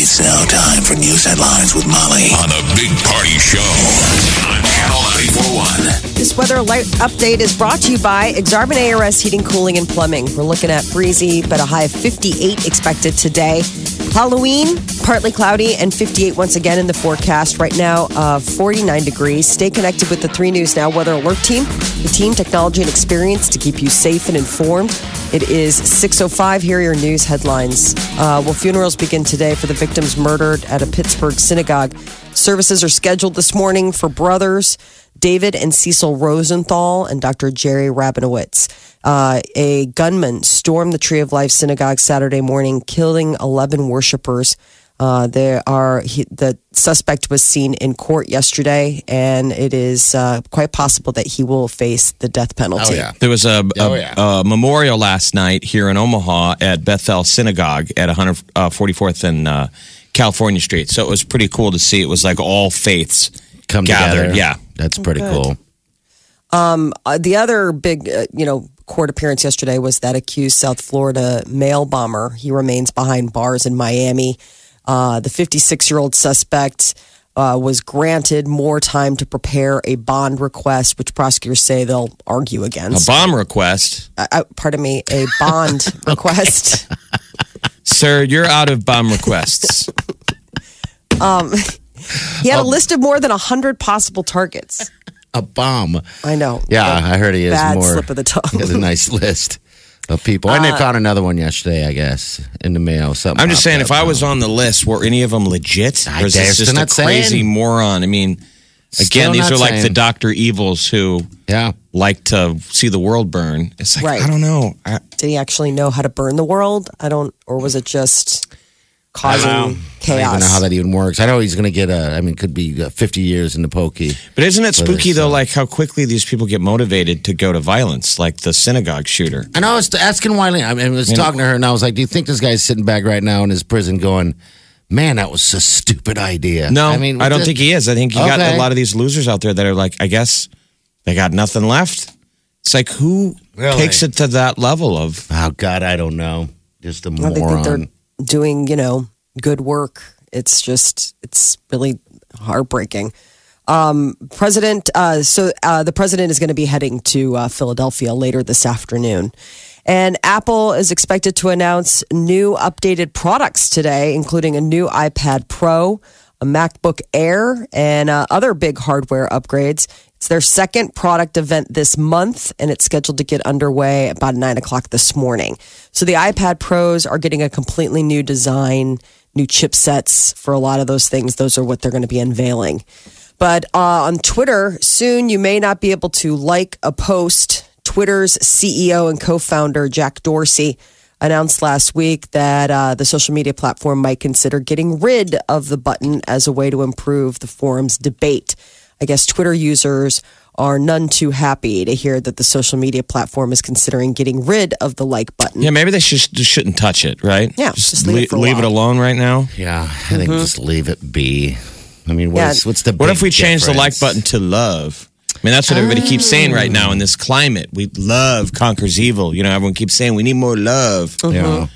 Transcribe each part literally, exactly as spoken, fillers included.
It's now time for News Headlines with Molly on a big party show on Channel ninety-four point one. This weather alert update is brought to you by Exarbon A R S Heating, Cooling, and Plumbing. We're looking at breezy, but a high of fifty-eight expected today. Halloween, partly cloudy, and fifty-eight once again in the forecast. Right now, uh, forty-nine degrees. Stay connected with the three News Now Weather Alert Team, the team, technology, and experience to keep you safe and informed. It is six oh five. Here are your news headlines. Uh, well, funerals begin today for the victims murdered at a Pittsburgh synagogue. Services are scheduled this morning for brothers David and Cecil Rosenthal and Doctor Jerry Rabinowitz. Uh, a gunman stormed the Tree of Life synagogue Saturday morning, killing eleven worshipers. Uh, there are he, the suspect was seen in court yesterday, and it is uh, quite possible that he will face the death penalty. Oh, yeah. There was a, oh, a, yeah. a memorial last night here in Omaha at Bethel Synagogue at one forty-fourth and uh, California Street. So it was pretty cool to see. It was like all faiths come gathered. Together. Yeah, that's pretty Good. cool. Um, uh, the other big, uh, you know, court appearance yesterday was that accused South Florida mail bomber. He remains behind bars in Miami. Uh, the fifty-six-year-old suspect uh, was granted more time to prepare a bond request, which prosecutors say they'll argue against. A bomb request? Uh, uh, pardon me, a bond request. Sir, you're out of bomb requests. um, he had a list of more than one hundred possible targets. A bomb. I know. Yeah, I heard he is bad more. Bad slip of the tongue. He has a nice list of people. And uh, they found another one yesterday, I guess, in the mail. Something I'm just saying, if I was on the list, were any of them legit? I or is this just a crazy saying. moron? I mean, again, still these are saying. like the Doctor Evils who yeah. like to see the world burn. It's like, right. I don't know. I, Did he actually know how to burn the world? I don't, or was it just causing I chaos? I don't even know how that even works. I know he's going to get a, I mean, could be fifty years in the pokey. But isn't it spooky, though, like how quickly these people get motivated to go to violence, like the synagogue shooter? And I was asking Wiley, I, mean, I was you talking know, to her, and I was like, do you think this guy's sitting back right now in his prison going, man, that was a stupid idea? No, I mean, I don't it? think he is. I think you okay. got a lot of these losers out there that are like, I guess they got nothing left. It's like, who really? takes it to that level of? Oh, God, I don't know. Just a moron. Well, they think they're doing, you know, good work. It's just, it's really heartbreaking. Um, president, uh, so uh, the president is going to be heading to uh, Philadelphia later this afternoon. And Apple is expected to announce new updated products today, including a new iPad Pro, a MacBook Air, and uh, other big hardware upgrades. It's their second product event this month, and it's scheduled to get underway about nine o'clock this morning. So the iPad Pros are getting a completely new design, new chipsets for a lot of those things. Those are what they're going to be unveiling. But uh, on Twitter, soon you may not be able to like a post. Twitter's C E O and co-founder Jack Dorsey announced last week that uh, the social media platform might consider getting rid of the button as a way to improve the forum's debate. I guess Twitter users are none too happy to hear that the social media platform is considering getting rid of the like button. Yeah, maybe they should, just shouldn't touch it, right? Yeah, just, just leave, le- it, for a leave while. it alone right now. Yeah, I mm-hmm. think just leave it be. I mean, what yeah. is, what's the big What if we difference? change the like button to love? I mean, that's what everybody oh. keeps saying right now in this climate. We love conquers evil. You know, everyone keeps saying we need more love. Mm-hmm. Yeah.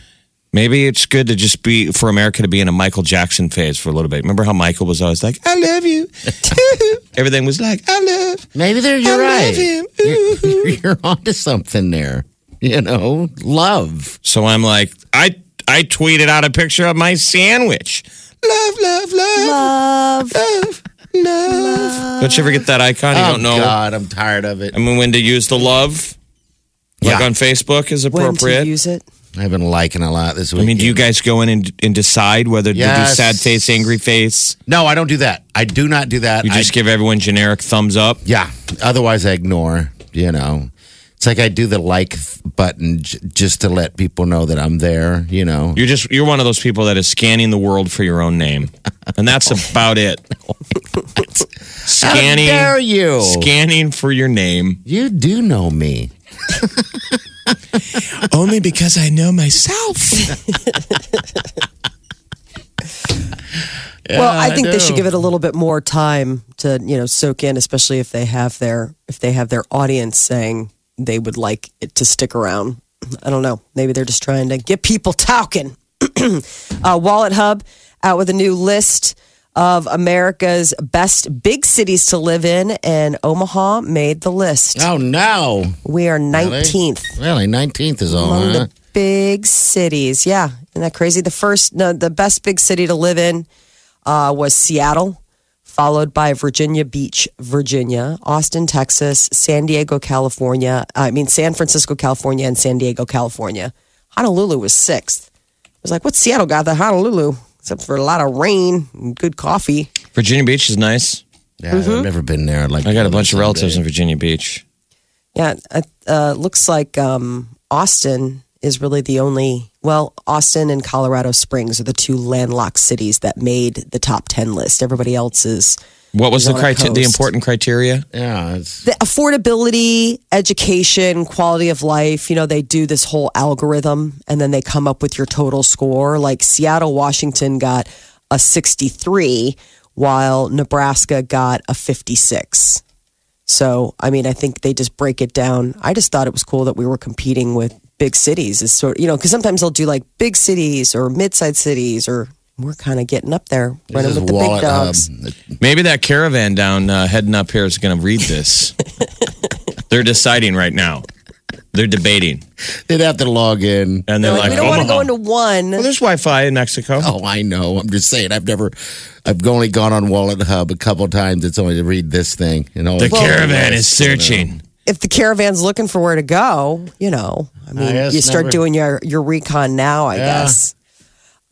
Maybe it's good to just be, for America to be in a Michael Jackson phase for a little bit. Remember how Michael was always like, I love you. Everything was like, I love. Maybe there you're I right. Love him. You're, you're onto something there. You know, love. So I'm like, I I tweeted out a picture of my sandwich. Love, love, love. Love. Love. Love. Don't you ever get that icon? You oh, don't know. Oh, God, I'm tired of it. I mean, when to use the love, yeah. like on Facebook is appropriate. When to use it. I've been liking a lot this week. I mean, do you guys go in and, and decide whether yes. to do sad face, angry face? No, I don't do that. I do not do that. You just I, give everyone generic thumbs up? Yeah. Otherwise, I ignore, you know. It's like I do the like button j- just to let people know that I'm there, you know. You're just you're one of those people that is scanning the world for your own name. And that's about it. Scanning. How dare you? Scanning for your name. You do know me. Only because I know myself. Yeah, well, I think I they should give it a little bit more time to, you know, soak in, especially if they have their if they have their audience saying they would like it to stick around. I don't know. Maybe they're just trying to get people talking. uh, WalletHub out with a new list of America's best big cities to live in, and Omaha made the list. Oh, no. We are nineteenth. Really? really? nineteenth is all, among huh? the big cities. Yeah. Isn't that crazy? The first, no, the best big city to live in uh, was Seattle, followed by Virginia Beach, Virginia, Austin, Texas, San Diego, California. I mean, San Francisco, California, and San Diego, California. Honolulu was sixth. I was like, what's Seattle got that Honolulu? Except for a lot of rain and good coffee. Virginia Beach is nice. Yeah, mm-hmm. I've never been there. I'd like I got a bunch of relatives in Virginia Beach. Yeah, it uh, looks like um, Austin is really the only, well, Austin and Colorado Springs are the two landlocked cities that made the top ten list. Everybody else is. What was the criteria? The important criteria? Yeah. It's- the affordability, education, quality of life. You know, they do this whole algorithm and then they come up with your total score. Like Seattle, Washington got a sixty-three, while Nebraska got a fifty-six. So, I mean, I think they just break it down. I just thought it was cool that we were competing with big cities. Is sort of, you know, because sometimes they'll do like big cities or mid-sized cities or. We're kind of getting up there, running with the big dogs. Hub. Maybe that caravan down uh, heading up here is going to read this. They're deciding right now. They're debating. They'd have to log in, and they're, they're like, like, "We don't oh, want to go into one." Well, there's Wi-Fi in Mexico. Oh, I know. I'm just saying. I've never. I've only gone on WalletHub a couple times. It's only to read this thing. You know, the well, caravan is searching. If the caravan's looking for where to go, you know, I mean, I you start never... doing your your recon now. I yeah. guess.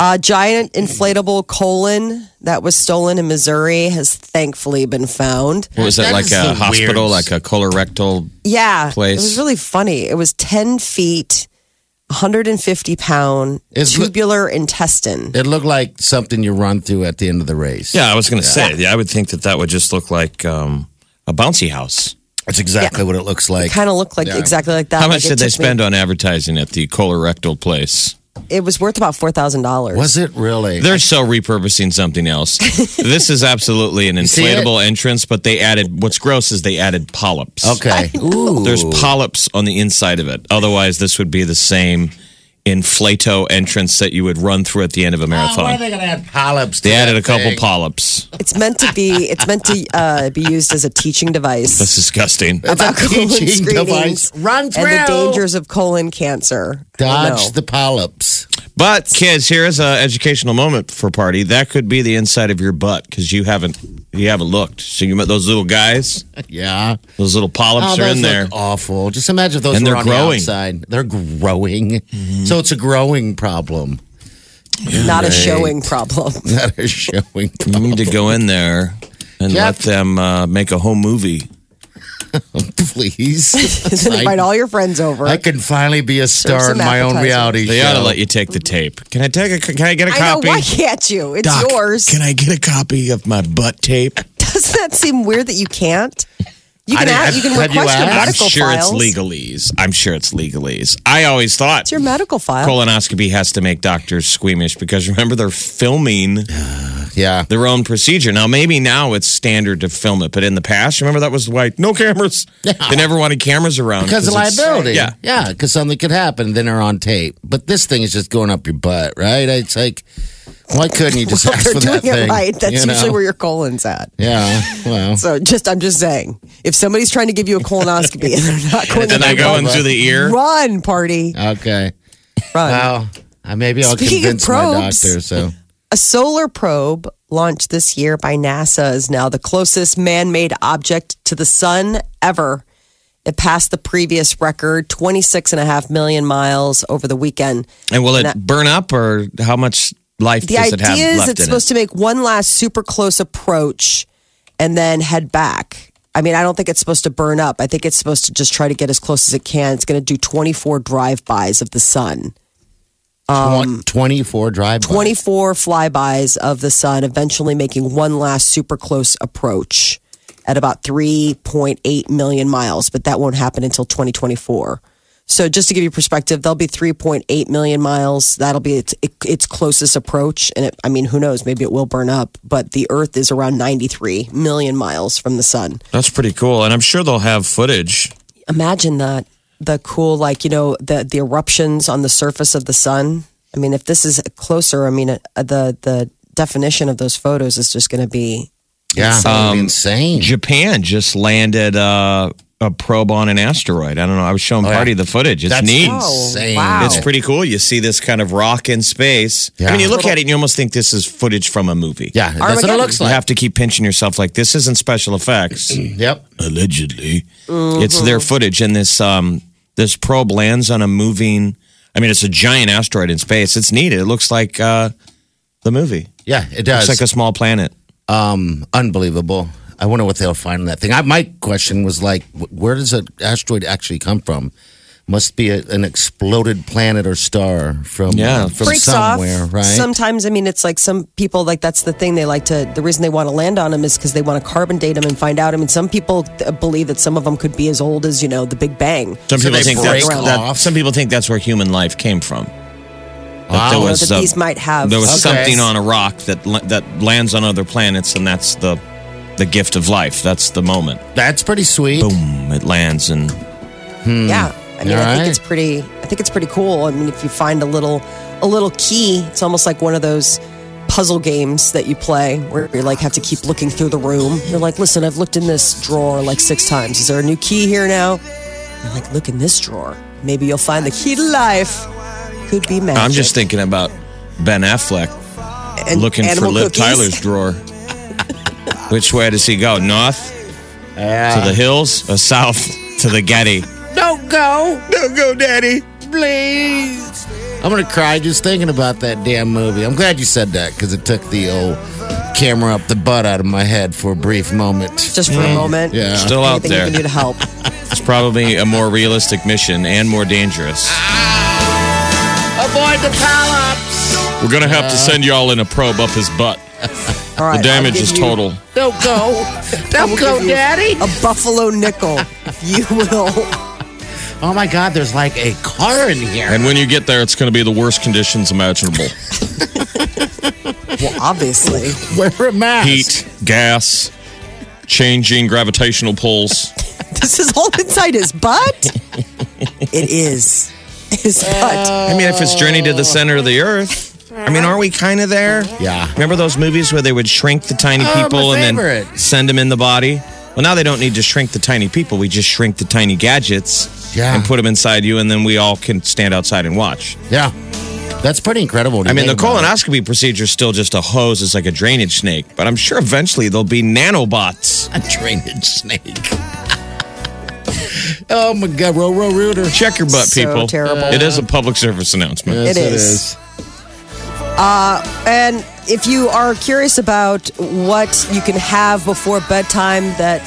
A giant inflatable colon that was stolen in Missouri has thankfully been found. What was that, that like a hospital, weird. like a colorectal yeah, place? Yeah, it was really funny. It was ten feet, one hundred fifty pound it's tubular look, intestine. It looked like something you run through at the end of the race. Yeah, I was going to yeah. say, yeah, I would think that that would just look like um, a bouncy house. That's exactly yeah. what it looks like. It kind of looked like yeah. exactly like that. How much like did they spend me- on advertising at the colorectal place? It was worth about four thousand dollars. Was it really? They're so repurposing something else. This is absolutely an inflatable entrance, but they added, what's gross is they added polyps. Okay. Ooh. There's polyps on the inside of it. Otherwise, this would be the same inflato entrance that you would run through at the end of a marathon. Oh, why are they going to add polyps to They added a couple thing? polyps. It's meant to be It's meant to uh, be used as a teaching device. That's disgusting. About That's a colon teaching device. Run through. And the dangers of colon cancer. Dodge the polyps. But, kids, here is an educational moment for party. That could be the inside of your butt because you haven't you haven't looked. So you met those little guys. Yeah. Those little polyps oh, are in there. Awful. Just imagine if those and were on growing. the outside. They're growing. Mm-hmm. So it's a growing problem. Not right. a showing problem. Not a showing problem. You need to go in there and Jeff. let them uh, make a home movie. Please. Invite all your friends over. I can finally be a star in my own reality show. They ought to let you take the tape. Can I take a? Can I get a copy? I know, why can't you? It's Doc, yours. Can I get a copy of my butt tape? Doesn't that seem weird that you can't? You can. Ask, you can request you your medical I'm sure files. It's legalese. I'm sure it's legalese. I always thought it's your medical file. Colonoscopy has to make doctors squeamish because remember they're filming. Yeah, their own procedure. Now, maybe now it's standard to film it, but in the past, remember that was like, no cameras. Yeah. They never wanted cameras around. Because of liability. Yeah, yeah, because something could happen, then they're on tape. But this thing is just going up your butt, right? It's like, why couldn't you just well, ask for that thing? They're doing it right. That's you know? usually where your colon's at. Yeah, well. So just, I'm just saying, if somebody's trying to give you a colonoscopy and they're not going to And then I go into the ear? Run, party. Okay. Run. Well, maybe I'll Speaking convince probes, my doctor, so... A solar probe launched this year by NASA is now the closest man-made object to the sun ever. It passed the previous record, twenty-six and a half million miles over the weekend. And will it and burn up, or how much life does it have left in it? The idea is it's supposed to make one last super close approach and then head back. I mean, I don't think it's supposed to burn up. I think it's supposed to just try to get as close as it can. It's going to do twenty-four drive-bys of the sun. Um, twenty-four drive-bys? twenty-four flybys of the sun, eventually making one last super close approach at about three point eight million miles. But that won't happen until twenty twenty-four. So just to give you perspective, there'll be three point eight million miles. That'll be its, its closest approach. And it, I mean, who knows? Maybe it will burn up. But the Earth is around ninety-three million miles from the sun. That's pretty cool. And I'm sure they'll have footage. Imagine that. The cool, like, you know, the, the eruptions on the surface of the sun. I mean, if this is closer, I mean, uh, the, the definition of those photos is just going to be yeah. insane. Um, insane. Japan just landed... Uh, a probe on an asteroid. I don't know. I was showing oh, Party yeah. the footage. It's That's neat. Insane. Wow. It's pretty cool. You see this kind of rock in space. Yeah. I mean, you look at it and you almost think this is footage from a movie. Yeah, Armageddon. That's what it looks like. You have to keep pinching yourself like, this isn't special effects. Yep. Allegedly. Mm-hmm. It's their footage, and this um, this probe lands on a moving... I mean, it's a giant asteroid in space. It's neat. It looks like uh, the movie. Yeah, it does. It's like a small planet. Um, unbelievable. I wonder what they'll find in that thing. I, my question was like, where does an asteroid actually come from? Must be a, an exploded planet or star from, yeah, uh, from somewhere, off. Right? Sometimes, I mean, it's like some people, like that's the thing they like to, the reason they want to land on them is because they want to carbon date them and find out. I mean, some people believe that some of them could be as old as, you know, the Big Bang. Some, so people, think that's, that, some people think that's where human life came from. Wow. That, there was, that uh, these might have. There was okay. something on a rock that that lands on other planets, and that's the... the gift of life. That's the moment. That's pretty sweet. Boom. It lands and... Hmm. Yeah. I mean, All I right. think it's pretty... I think it's pretty cool. I mean, if you find a little a little key, it's almost like one of those puzzle games that you play where you like have to keep looking through the room. You're like, listen, I've looked in this drawer like six times. Is there a new key here now? I'm like, look in this drawer. Maybe you'll find the key to life. Could be magic. I'm just thinking about Ben Affleck and looking for Liv cookies. Tyler's drawer. Which way does he go? North? Yeah. To the hills or south to the Getty? Don't go. Don't go, Daddy. Please. I'm going to cry just thinking about that damn movie. I'm glad you said that because it took the old camera up the butt out of my head for a brief moment. Just for a moment? Yeah. Still out there. Anything you can do to help. It's probably a more realistic mission and more dangerous. Ah, avoid the polyps. We're going to have uh, to send y'all in a probe up his butt. Right, the damage is total. Don't go. Don't go, Daddy. A buffalo nickel. You will. Oh, my God. There's like a car in here. And when you get there, it's going to be the worst conditions imaginable. Well, obviously. Wear a mask. Heat, gas, changing gravitational pulls. This is all inside his butt? It is. His butt. I mean, if it's Journey to the Center of the Earth. I mean, aren't we kind of there? Yeah. Remember those movies where they would shrink the tiny oh, people and then send them in the body? Well, now they don't need to shrink the tiny people. We just shrink the tiny gadgets yeah. and put them inside you, and then we all can stand outside and watch. Yeah. That's pretty incredible. I mean, the colonoscopy procedure is still just a hose. It's like a drainage snake. But I'm sure eventually there'll be nanobots. A drainage snake. Oh, my God. Row, row, rooter. Check your butt, so people. Terrible. It is a public service announcement. Yes, it, it is. is. Uh, and if you are curious about what you can have before bedtime that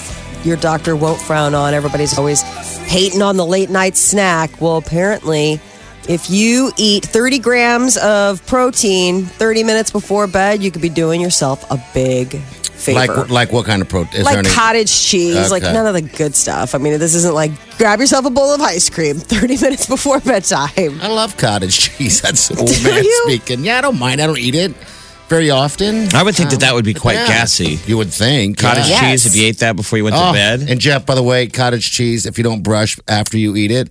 your doctor won't frown on, everybody's always hating on the late night snack. Well, apparently, if you eat thirty grams of protein thirty minutes before bed, you could be doing yourself a big favor. Like, like what kind of protein? Like any- cottage cheese, okay. Like none of the good stuff. I mean, this isn't like grab yourself a bowl of ice cream thirty minutes before bedtime. I love cottage cheese. That's old man speaking. Yeah, I don't mind. I don't eat it very often. I would think um, that that would be quite yeah, gassy. You would think. Cottage yeah. cheese, yes. If you ate that before you went oh, to bed. And Jeff, by the way, cottage cheese, if you don't brush after you eat it,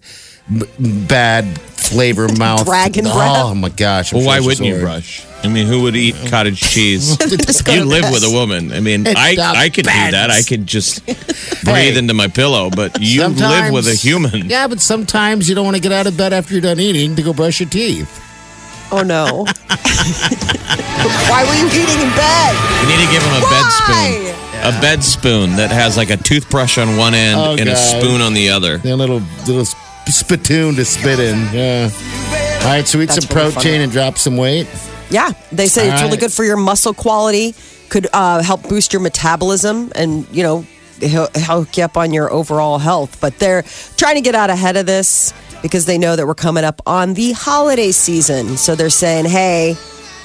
b- bad flavor mouth. Dragon breath. Oh, my gosh. I'm well, why wouldn't you brush? I mean, who would eat cottage cheese? You live with a woman. I mean, it's I I could bends. do that. I could just breathe hey. into my pillow, but you sometimes, live with a human. Yeah, but sometimes you don't want to get out of bed after you're done eating to go brush your teeth. Oh, no. Why were you eating in bed? You need to give him a Why? bed spoon. Yeah. A bed spoon that has like a toothbrush on one end oh, and God. a spoon on the other. A little, little spittoon to spit in. Yeah. All right, so eat That's some really protein funny. and drop some weight. Yeah, they say All it's really right. good for your muscle quality, could uh, help boost your metabolism and, you know, he'll, he'll hook you up on your overall health. But they're trying to get out ahead of this because they know that we're coming up on the holiday season. So they're saying, hey,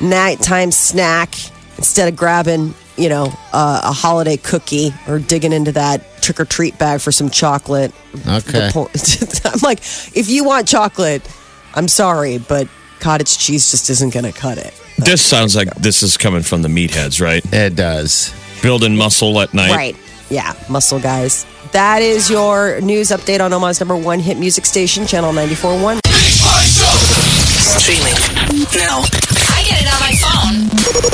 nighttime snack instead of grabbing, you know, uh, a holiday cookie or digging into that trick or treat bag for some chocolate. Okay. I'm like, if you want chocolate, I'm sorry, but cottage cheese just isn't going to cut it. But this sounds like this is coming from the meatheads, right? It does. Building muscle at night. Right. Yeah, muscle guys. That is your news update on Omaha's number one hit music station, Channel ninety-four point one. Streaming now. I get it on my phone.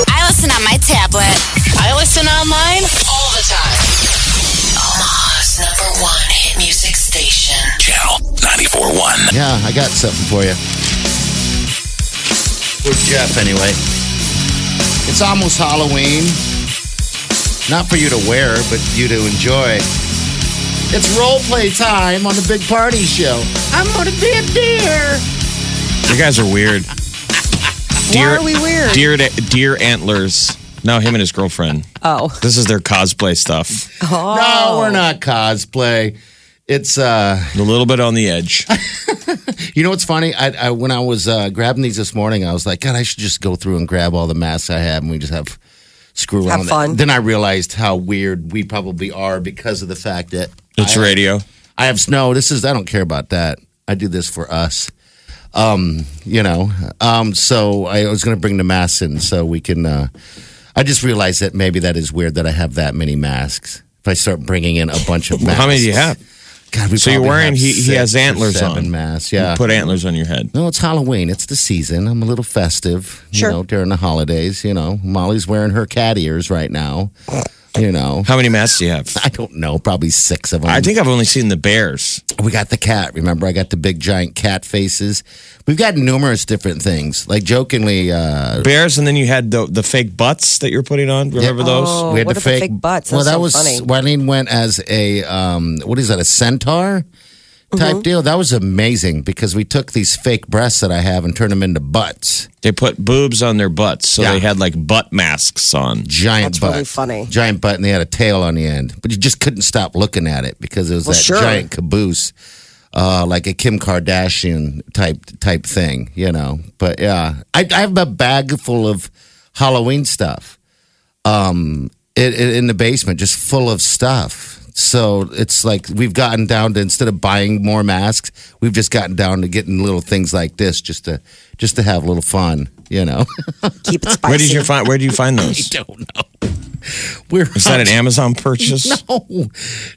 I listen on my tablet. I listen online all the time. Omaha's number one hit music station, Channel ninety-four point one. Yeah, I got something for you. With Jeff, anyway. It's almost Halloween. Not for you to wear, but you to enjoy. It's role play time on the Big Party Show. I'm going to be a deer. You guys are weird. Deer, why are we weird? Deer, deer antlers. No, him and his girlfriend. Oh. This is their cosplay stuff. Oh. No, we're not cosplay. It's uh, a little bit on the edge. You know what's funny? I, I when I was uh, grabbing these this morning, I was like, God, I should just go through and grab all the masks I have and we just have... Screw around. Have fun. Then I realized how weird we probably are because of the fact that it's I radio. Have, I have snow. This is I don't care about that. I do this for us. Um, you know. Um, so I was going to bring the masks in so we can. Uh, I just realized that maybe that is weird that I have that many masks. If I start bringing in a bunch of masks, how many do you have? God, we so you're wearing he, he has antlers on. Masks. Yeah, you put antlers on your head. No, it's Halloween. It's the season. I'm a little festive. Sure. You know, during the holidays. You know, Molly's wearing her cat ears right now. You know, how many masks do you have? I don't know. Probably six of them. I think I've only seen the bears. We got the cat. Remember, I got the big giant cat faces. We've got numerous different things. Like jokingly, uh, bears, and then you had the the fake butts that you're putting on. Remember yeah. those? Oh, we had what the, fake, the fake butts. That's well, that so was funny. Wylene went as a um, what is that? A centaur type mm-hmm. deal. That was amazing because we took these fake breasts that I have and turned them into butts. They put boobs on their butts, so yeah. they had like butt masks on. Giant That's butt. That's really funny. Giant butt, and they had a tail on the end. But you just couldn't stop looking at it because it was well, that sure. giant caboose, uh, like a Kim Kardashian type type thing, you know. But yeah, I, I have a bag full of Halloween stuff um, it, it, in the basement, just full of stuff. So it's like we've gotten down to, instead of buying more masks, we've just gotten down to getting little things like this just to just to have a little fun, you know. Keep it spicy. Where did you find? Where do you find those? I don't know. We're Is that an Amazon purchase? No,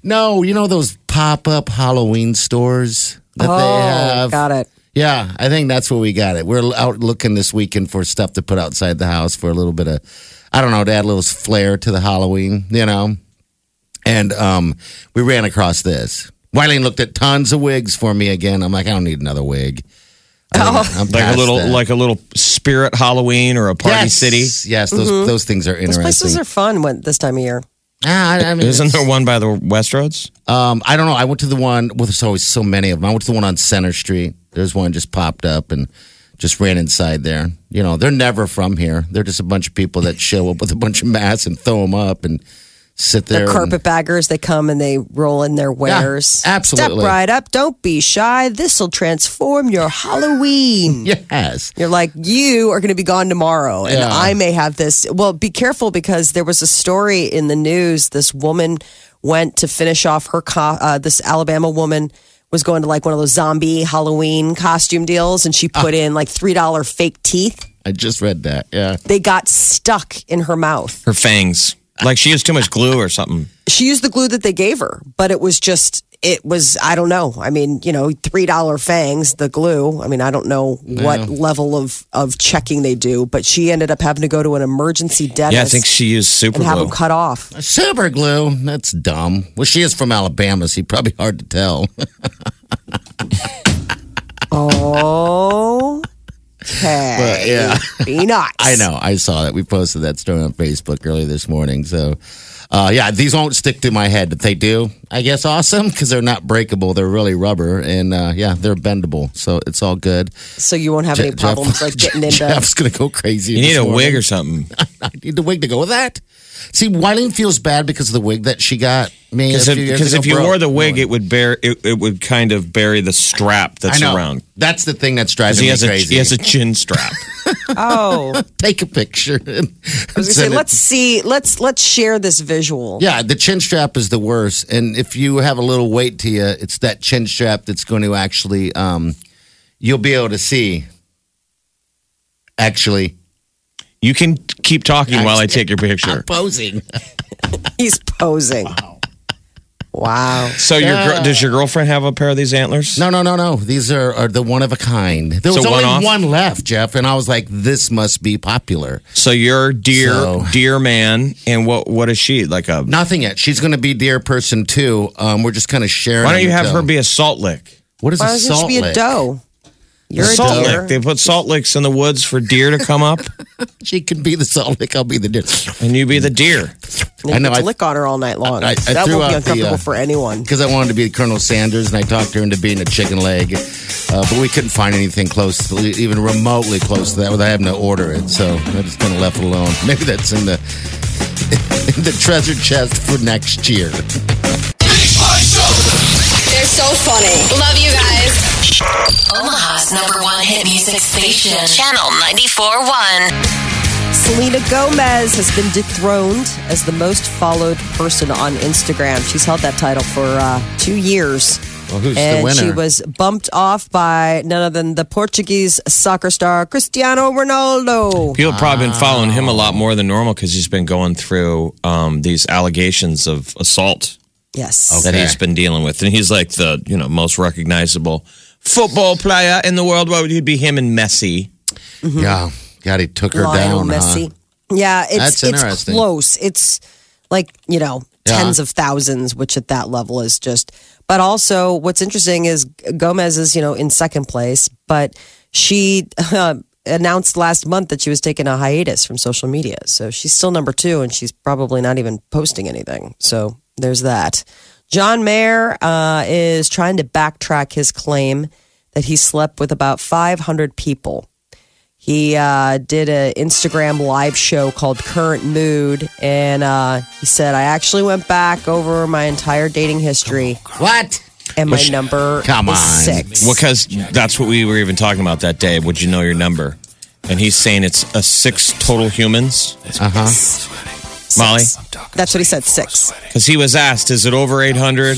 no. You know those pop-up Halloween stores that oh, they have. Got it. Yeah, I think that's where we got it. We're out looking this weekend for stuff to put outside the house for a little bit of, I don't know, to add a little flair to the Halloween, you know. And um, we ran across this. Wylene looked at tons of wigs for me again. I'm like, I don't need another wig. Oh. I'm like a little, that. like a little Spirit Halloween or a Party yes. City. Yes, those mm-hmm. those things are interesting. Those places are fun when, this time of year. Ah, I, I mean, isn't there one by the Westroads? Um, I don't know. I went to the one. Well, there's always so many of them. I went to the one on Center Street. There's one just popped up and just ran inside there. You know, they're never from here. They're just a bunch of people that show up with a bunch of masks and throw them up and. Sit there. The carpetbaggers, they come and they roll in their wares. Yeah, absolutely. Step right up. Don't be shy. This will transform your Halloween. Yes. You're like, you are going to be gone tomorrow. And yeah. I may have this. Well, be careful because there was a story in the news. This woman went to finish off her, co- uh, this Alabama woman was going to like one of those zombie Halloween costume deals. And she put uh, in like three dollars fake teeth. I just read that. Yeah. They got stuck in her mouth. Her fangs. Like she used too much glue or something. She used the glue that they gave her, but it was just, it was, I don't know. I mean, you know, three dollars fangs, the glue. I mean, I don't know what yeah. level of, of checking they do, but she ended up having to go to an emergency dentist. Yeah, I think she used super and glue. And have them cut off. Super glue? That's dumb. Well, she is from Alabama, so probably hard to tell. Oh... Okay. But, yeah. Be nice. I know. I saw that. We posted that story on Facebook earlier this morning. So, uh, yeah, these won't stick to my head. If they do, I guess awesome because they're not breakable. They're really rubber. And, uh, yeah, they're bendable. So it's all good. So you won't have Je- any problems Jeff, like getting into. Jeff's going to go crazy. You need a wig or something. I need the wig to go with that. See, Wylene feels bad because of the wig that she got me. Because if, years ago, if you bro, wore the wig, really. it would bear, it, it would kind of bury the strap that's around. That's the thing that's driving me crazy. A, he has a chin strap. Oh, take a picture. I was going to say, it. let's see, let's let's share this visual. Yeah, the chin strap is the worst, and if you have a little weight to you, it's that chin strap that's going to actually, um, you'll be able to see. Actually. You can keep talking I'm, while I take your picture. I'm posing. He's posing. Wow. Wow. So yeah. your does your girlfriend have a pair of these antlers? No, no, no, no. These are, are the one of a kind. There was so only one, one left, Jeff, and I was like, this must be popular. So you're deer, so, deer man, and what what is she? Like a Nothing yet. She's going to be deer person, too. Um, we're just kind of sharing. Why don't you have dough. her be a salt lick? What is Why a salt lick? Why doesn't she be a doe? You're a salt deer. lick. They put salt licks in the woods for deer to come up. She can be the salt lick. I'll be the deer. And you be the deer. And I know. I lick on her all night long. I, I, that I won't be uncomfortable the, uh, for anyone. Because I wanted to be Colonel Sanders, and I talked her into being a chicken leg. Uh, but we couldn't find anything close, even remotely close to that, without having to order it. So I just kind of left it alone. Maybe that's in the, in the treasure chest for next year. They're so funny. Love you guys. Omaha's number one hit music station, Channel ninety-four point one. Selena Gomez has been dethroned as the most followed person on Instagram. She's held that title for uh, two years. Well, who's and the winner? She was bumped off by none other than the Portuguese soccer star Cristiano Ronaldo. People have probably been following him a lot more than normal because he's been going through um, these allegations of assault. Yes. Okay. That he's been dealing with. And he's like the, you know, most recognizable football player in the world. Why would he be him and Messi? Mm-hmm. Yeah. God, he took her Lionel down. Messi. Huh? Yeah, it's, it's close. It's like, you know, yeah. tens of thousands, which at that level is just. But also what's interesting is Gomez is, you know, in second place. But she uh, announced last month that she was taking a hiatus from social media. So she's still number two, and she's probably not even posting anything. So. There's that. John Mayer uh, is trying to backtrack his claim that he slept with about five hundred people. He uh, did an Instagram live show called Current Mood, and uh, he said, I actually went back over my entire dating history. What? And my Which, number come is on. six. Well, because that's what we were even talking about that day. Would you know your number? And he's saying it's a six total humans. Uh-huh. Six. Molly? That's what he said, six. Because he was asked, is it over eight hundred?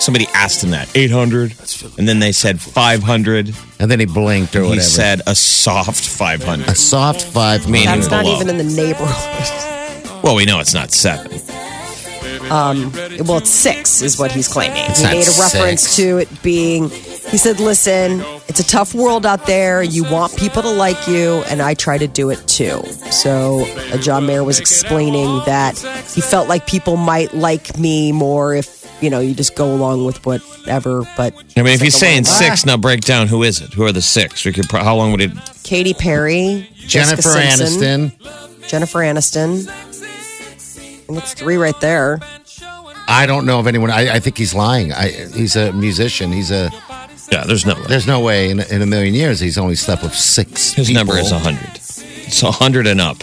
Somebody asked him that, eight hundred. And then they said five hundred. And then he blinked or whatever. He said a soft five hundred. A soft five hundred. Meaning that's not below. Even in the neighborhood. Well, we know it's not seven. Um, well, it's six is what he's claiming. It's he made a six. reference to it being, he said, listen, it's a tough world out there. You want people to like you, and I try to do it too. So uh, John Mayer was explaining that he felt like people might like me more if, you know, you just go along with whatever. But I mean, if he's saying six, now break down who is it? Who are the six? We could. Pro- how long would it? Katy Perry, Jennifer Aniston, Jennifer Aniston. And it's three right there. I don't know of anyone. I, I think he's lying. I, he's a musician. He's a yeah. There's no. Way. There's no way in, in a million years he's only slept with six. His people. number is a hundred. It's a hundred and up.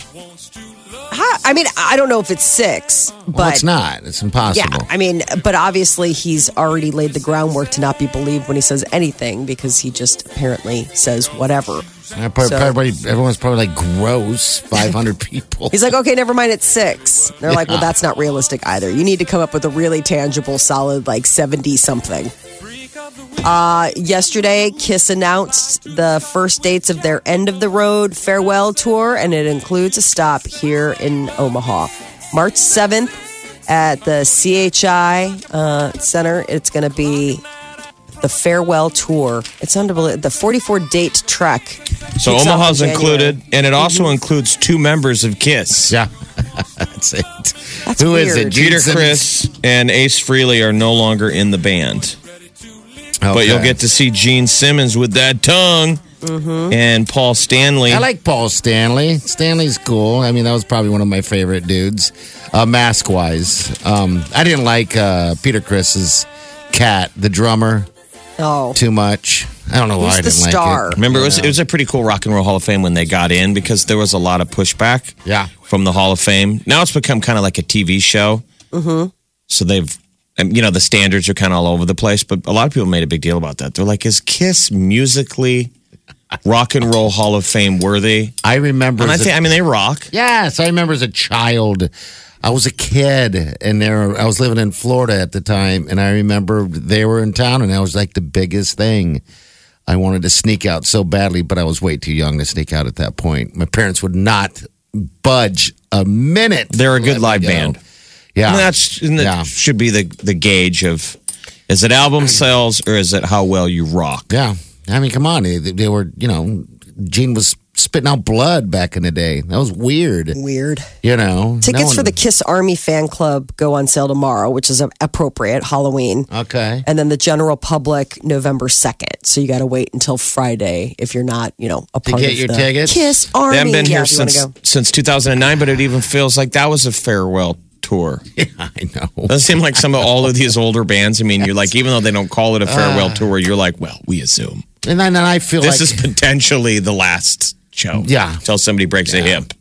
How, I mean, I don't know if it's six, but well, it's not. It's impossible. Yeah, I mean, but obviously he's already laid the groundwork to not be believed when he says anything because he just apparently says whatever. Yeah, probably, so, probably, everyone's probably like, gross, five hundred people. He's like, okay, never mind, it's six. They're yeah. like, well, that's not realistic either. You need to come up with a really tangible, solid, like seventy-something. Uh, yesterday, KISS announced the first dates of their end-of-the-road farewell tour, and it includes a stop here in Omaha. March seventh at the C H I uh, Center. It's going to be... the farewell tour. It's unbelievable. The forty-four date trek. So Omaha's included, and it also mm-hmm. includes two members of KISS. Yeah, that's it. That's Who weird. is it? Jeter, Chris, and Ace Frehley are no longer in the band. Okay. But you'll get to see Gene Simmons with that tongue, mm-hmm. and Paul Stanley. I like Paul Stanley. Stanley's cool. I mean, that was probably one of my favorite dudes, uh, mask-wise. Um, I didn't like uh, Peter Chris's cat, the drummer. oh. too much. I don't know why He's I didn't the star. like it. Remember, yeah. it, was, it was a pretty cool Rock and Roll Hall of Fame when they got in because there was a lot of pushback yeah. from the Hall of Fame. Now it's become kind of like a T V show. Mm-hmm. So they've, you know, the standards are kind of all over the place, but a lot of people made a big deal about that. They're like, is KISS musically Rock and Roll Hall of Fame worthy? I remember. And I, think, a, I mean, they rock. Yes, I remember as a child. I was a kid, and there I was living in Florida at the time, and I remember they were in town, and that was like the biggest thing. I wanted to sneak out so badly, but I was way too young to sneak out at that point. My parents would not budge a minute. They're a good live go. band. Yeah. And that's, and that yeah. should be the, the gauge of, is it album sales or is it how well you rock? Yeah. I mean, come on. They, they were, you know, Gene was spitting out blood back in the day. That was weird. Weird. You know. Tickets no one... for the Kiss Army fan club go on sale tomorrow, which is appropriate, Halloween. Okay. And then the general public, November second. So you got to wait until Friday if you're not, you know, a part of the... To get your tickets? Kiss Army. They haven't been yeah, here since, since two thousand nine, but it even feels like that was a farewell tour. Yeah, I know. Doesn't seem like some of all of these older bands. I mean, yes. you're like, even though they don't call it a farewell uh, tour, you're like, well, we assume. And then I feel this like this is potentially the last show. Yeah, until somebody breaks yeah. a hip.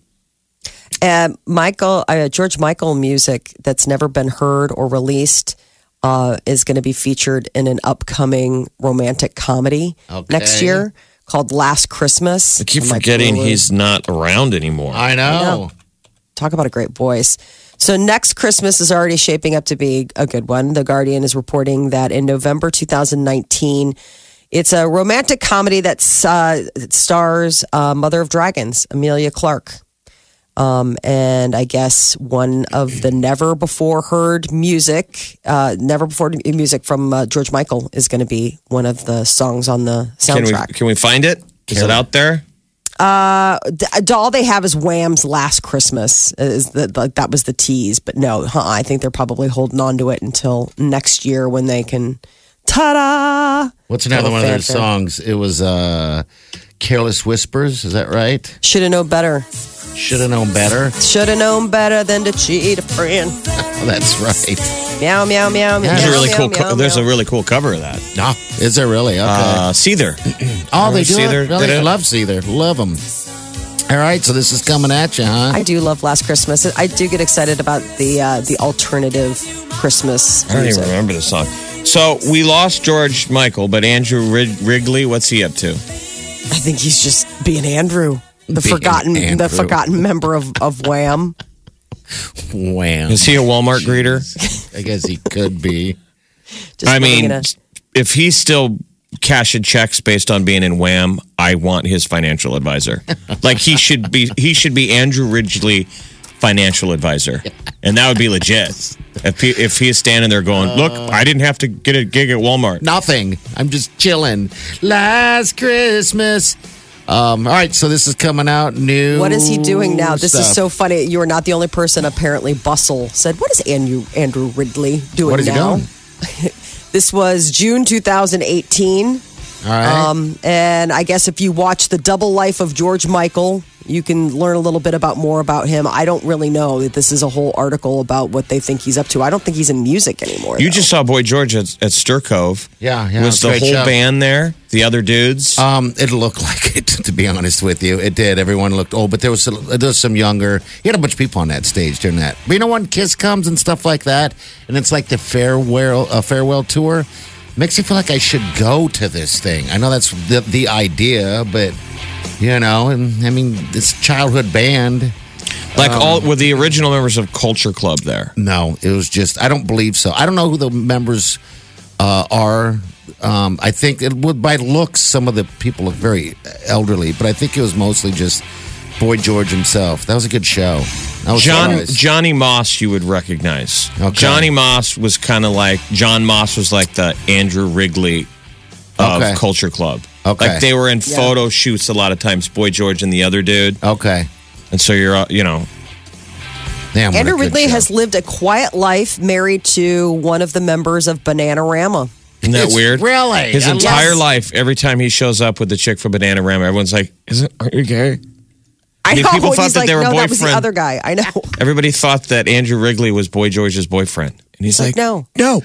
And uh, Michael, uh, George Michael music that's never been heard or released uh, is going to be featured in an upcoming romantic comedy okay. next year called Last Christmas. I keep I'm forgetting like, he's not around anymore. I know. I know. Talk about a great voice. So next Christmas is already shaping up to be a good one. The Guardian is reporting that in November two thousand nineteen, it's a romantic comedy that uh, stars uh, Mother of Dragons, Emilia Clarke. Um, and I guess one of the never-before-heard music, uh, never-before-heard music from uh, George Michael is going to be one of the songs on the soundtrack. Can we, can we find it? Is it out there? Uh, all they have is Wham's Last Christmas. Is the, the, that was the tease, but no, huh, I think they're probably holding on to it until next year when they can. Ta-da! What's another one of their songs? It was uh, Careless Whispers. Is that right? Shoulda known better. Shoulda known better. Shoulda known better than to cheat a friend. Oh, that's right. Meow meow meow. Meow, there's meow, a really meow, cool. Meow, co- meow. There's a really cool cover of that. No, is there really? Okay. Uh, Seether. Oh, they do. Seether. Really? They do. I love Seether. Love them. All right, so this is coming at you, huh? I do love Last Christmas. I do get excited about the uh, the alternative Christmas. I don't music. even remember the song. So we lost George Michael, but Andrew Rid- Ridgeley, what's he up to? I think he's just being Andrew, the being forgotten, Andrew. the forgotten member of, of Wham. Wham. Is he a Walmart Jeez. greeter? I guess he could be. Just I mean, a- if he's still cashing checks based on being in Wham, I want his financial advisor. Like he should be. He should be Andrew Ridgeley. Financial advisor, and that would be legit. If he, if he is standing there going, "Look, I didn't have to get a gig at Walmart. Nothing. I'm just chilling." Last Christmas. Um, all right, so this is coming out new. What is he doing now? This stuff. is so funny. You are not the only person. Apparently, Bustle said, "What is Andrew Andrew Ridgeley doing what is now?" He doing? This was June two thousand eighteen. All right. Um, and I guess if you watch The Double Life of George Michael, you can learn a little bit about more about him. I don't really know that this is a whole article about what they think he's up to. I don't think he's in music anymore. You though. just saw Boy George at, at Stir Cove. Yeah, yeah. Was the whole show. band there? The other dudes? Um, it looked like it, to be honest with you. It did. Everyone looked old, but there was some, there was some younger. He had a bunch of people on that stage during that. But you know when KISS comes and stuff like that, and it's like the farewell uh, farewell tour. Makes you feel like I should go to this thing. I know that's the, the idea, but, you know, and I mean, it's a childhood band. Like um, all, were the original members of Culture Club there? No, it was just, I don't believe so. I don't know who the members uh, are. Um, I think, it would, by looks, some of the people look very elderly, but I think it was mostly just Boy George himself. That was a good show. John, Johnny Moss, you would recognize. Okay. Johnny Moss was kind of like, John Moss was like the Andrew Ridgeley of okay. Culture Club. Okay. Like they were in yeah. photo shoots a lot of times, Boy George and the other dude. Okay. And so you're, you know. Damn, Andrew Ridgeley has lived a quiet life married to one of the members of Bananarama. Isn't that it's weird? Really? His I'm entire yes. life, every time he shows up with the chick from Bananarama, everyone's like, "Isn't aren't you gay?" I mean, know. People thought he's that like, they were no, boyfriend. That was the other guy. I know. Everybody thought that Andrew Ridgeley was Boy George's boyfriend, and he's like, like, "No, no,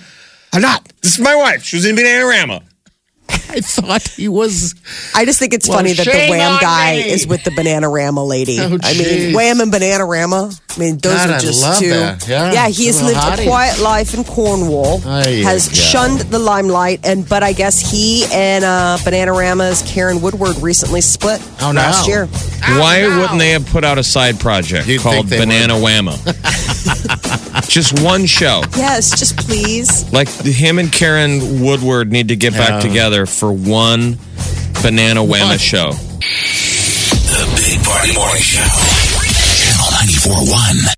I'm not. This is my wife. She was in Bananarama." I thought he was... I just think it's well, funny that the Wham guy me. is with the Bananarama lady. Oh, I mean, Wham and Bananarama. I mean, those God, are just I love two. That. Yeah, yeah, he has a lived hottie. a quiet life in Cornwall, oh, has go. shunned the limelight, and but I guess he and uh, Bananarama's Karen Woodward recently split oh, no. last year. Oh, Why no. wouldn't they have put out a side project You'd called Bananarama? Just one show. Yes, just please. Like, him and Karen Woodward need to get yeah. back together for one Bananarama what? show. The Big Party Morning Show. Channel ninety-four point one